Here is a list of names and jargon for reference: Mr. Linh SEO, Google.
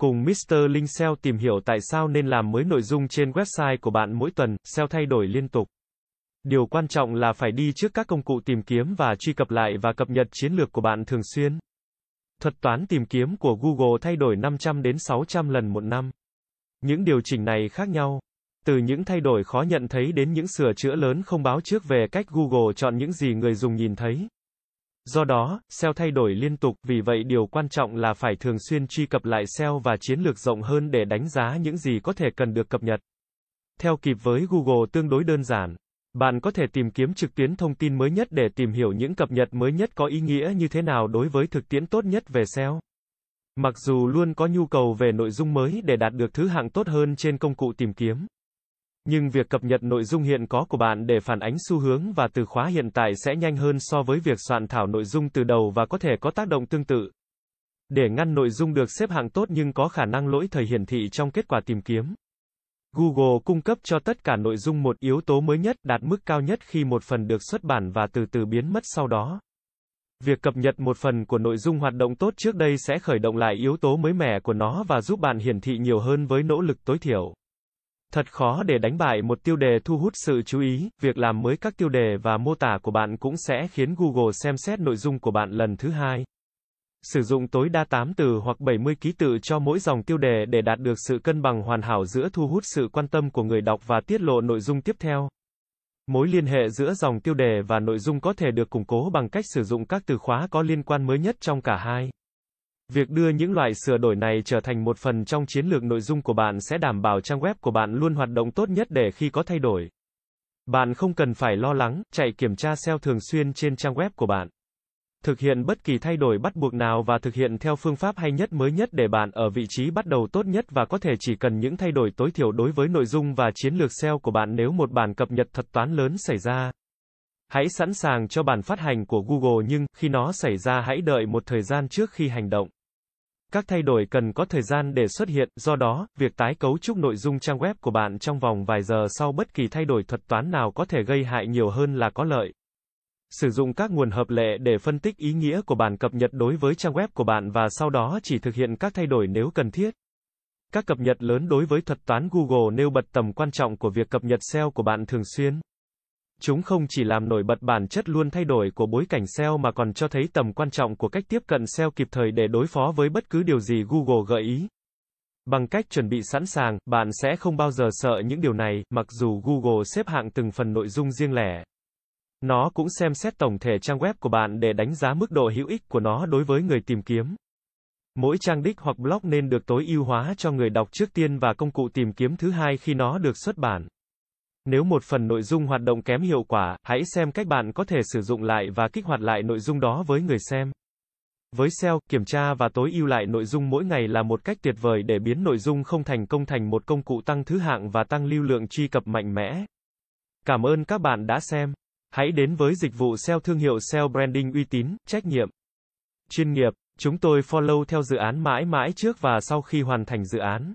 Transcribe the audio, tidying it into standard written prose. Cùng Mr. Linh SEO tìm hiểu tại sao nên làm mới nội dung trên website của bạn mỗi tuần, SEO thay đổi liên tục. Điều quan trọng là phải đi trước các công cụ tìm kiếm và truy cập lại và cập nhật chiến lược của bạn thường xuyên. Thuật toán tìm kiếm của Google thay đổi 500 đến 600 lần một năm. Những điều chỉnh này khác nhau. Từ những thay đổi khó nhận thấy đến những sửa chữa lớn không báo trước về cách Google chọn những gì người dùng nhìn thấy. Do đó, SEO thay đổi liên tục, vì vậy điều quan trọng là phải thường xuyên truy cập lại SEO và chiến lược rộng hơn để đánh giá những gì có thể cần được cập nhật. Theo kịp với Google tương đối đơn giản. Bạn có thể tìm kiếm trực tuyến thông tin mới nhất để tìm hiểu những cập nhật mới nhất có ý nghĩa như thế nào đối với thực tiễn tốt nhất về SEO. Mặc dù luôn có nhu cầu về nội dung mới để đạt được thứ hạng tốt hơn trên công cụ tìm kiếm. Nhưng việc cập nhật nội dung hiện có của bạn để phản ánh xu hướng và từ khóa hiện tại sẽ nhanh hơn so với việc soạn thảo nội dung từ đầu và có thể có tác động tương tự. Để ngăn nội dung được xếp hạng tốt nhưng có khả năng lỗi thời hiển thị trong kết quả tìm kiếm, Google cung cấp cho tất cả nội dung một yếu tố mới nhất đạt mức cao nhất khi một phần được xuất bản và từ từ biến mất sau đó. Việc cập nhật một phần của nội dung hoạt động tốt trước đây sẽ khởi động lại yếu tố mới mẻ của nó và giúp bạn hiển thị nhiều hơn với nỗ lực tối thiểu. Thật khó để đánh bại một tiêu đề thu hút sự chú ý, việc làm mới các tiêu đề và mô tả của bạn cũng sẽ khiến Google xem xét nội dung của bạn lần thứ hai. Sử dụng tối đa 8 từ hoặc 70 ký tự cho mỗi dòng tiêu đề để đạt được sự cân bằng hoàn hảo giữa thu hút sự quan tâm của người đọc và tiết lộ nội dung tiếp theo. Mối liên hệ giữa dòng tiêu đề và nội dung có thể được củng cố bằng cách sử dụng các từ khóa có liên quan mới nhất trong cả hai. Việc đưa những loại sửa đổi này trở thành một phần trong chiến lược nội dung của bạn sẽ đảm bảo trang web của bạn luôn hoạt động tốt nhất để khi có thay đổi, bạn không cần phải lo lắng, chạy kiểm tra SEO thường xuyên trên trang web của bạn. Thực hiện bất kỳ thay đổi bắt buộc nào và thực hiện theo phương pháp hay nhất mới nhất để bạn ở vị trí bắt đầu tốt nhất và có thể chỉ cần những thay đổi tối thiểu đối với nội dung và chiến lược SEO của bạn nếu một bản cập nhật thuật toán lớn xảy ra. Hãy sẵn sàng cho bản phát hành của Google nhưng, khi nó xảy ra hãy đợi một thời gian trước khi hành động. Các thay đổi cần có thời gian để xuất hiện, do đó, việc tái cấu trúc nội dung trang web của bạn trong vòng vài giờ sau bất kỳ thay đổi thuật toán nào có thể gây hại nhiều hơn là có lợi. Sử dụng các nguồn hợp lệ để phân tích ý nghĩa của bản cập nhật đối với trang web của bạn và sau đó chỉ thực hiện các thay đổi nếu cần thiết. Các cập nhật lớn đối với thuật toán Google nêu bật tầm quan trọng của việc cập nhật SEO của bạn thường xuyên. Chúng không chỉ làm nổi bật bản chất luôn thay đổi của bối cảnh SEO mà còn cho thấy tầm quan trọng của cách tiếp cận SEO kịp thời để đối phó với bất cứ điều gì Google gợi ý. Bằng cách chuẩn bị sẵn sàng, bạn sẽ không bao giờ sợ những điều này, mặc dù Google xếp hạng từng phần nội dung riêng lẻ. Nó cũng xem xét tổng thể trang web của bạn để đánh giá mức độ hữu ích của nó đối với người tìm kiếm. Mỗi trang đích hoặc blog nên được tối ưu hóa cho người đọc trước tiên và công cụ tìm kiếm thứ hai khi nó được xuất bản. Nếu một phần nội dung hoạt động kém hiệu quả, hãy xem cách bạn có thể sử dụng lại và kích hoạt lại nội dung đó với người xem. Với SEO, kiểm tra và tối ưu lại nội dung mỗi ngày là một cách tuyệt vời để biến nội dung không thành công thành một công cụ tăng thứ hạng và tăng lưu lượng truy cập mạnh mẽ. Cảm ơn các bạn đã xem. Hãy đến với dịch vụ SEO thương hiệu SEO branding uy tín, trách nhiệm, chuyên nghiệp. Chúng tôi follow theo dự án mãi mãi trước và sau khi hoàn thành dự án.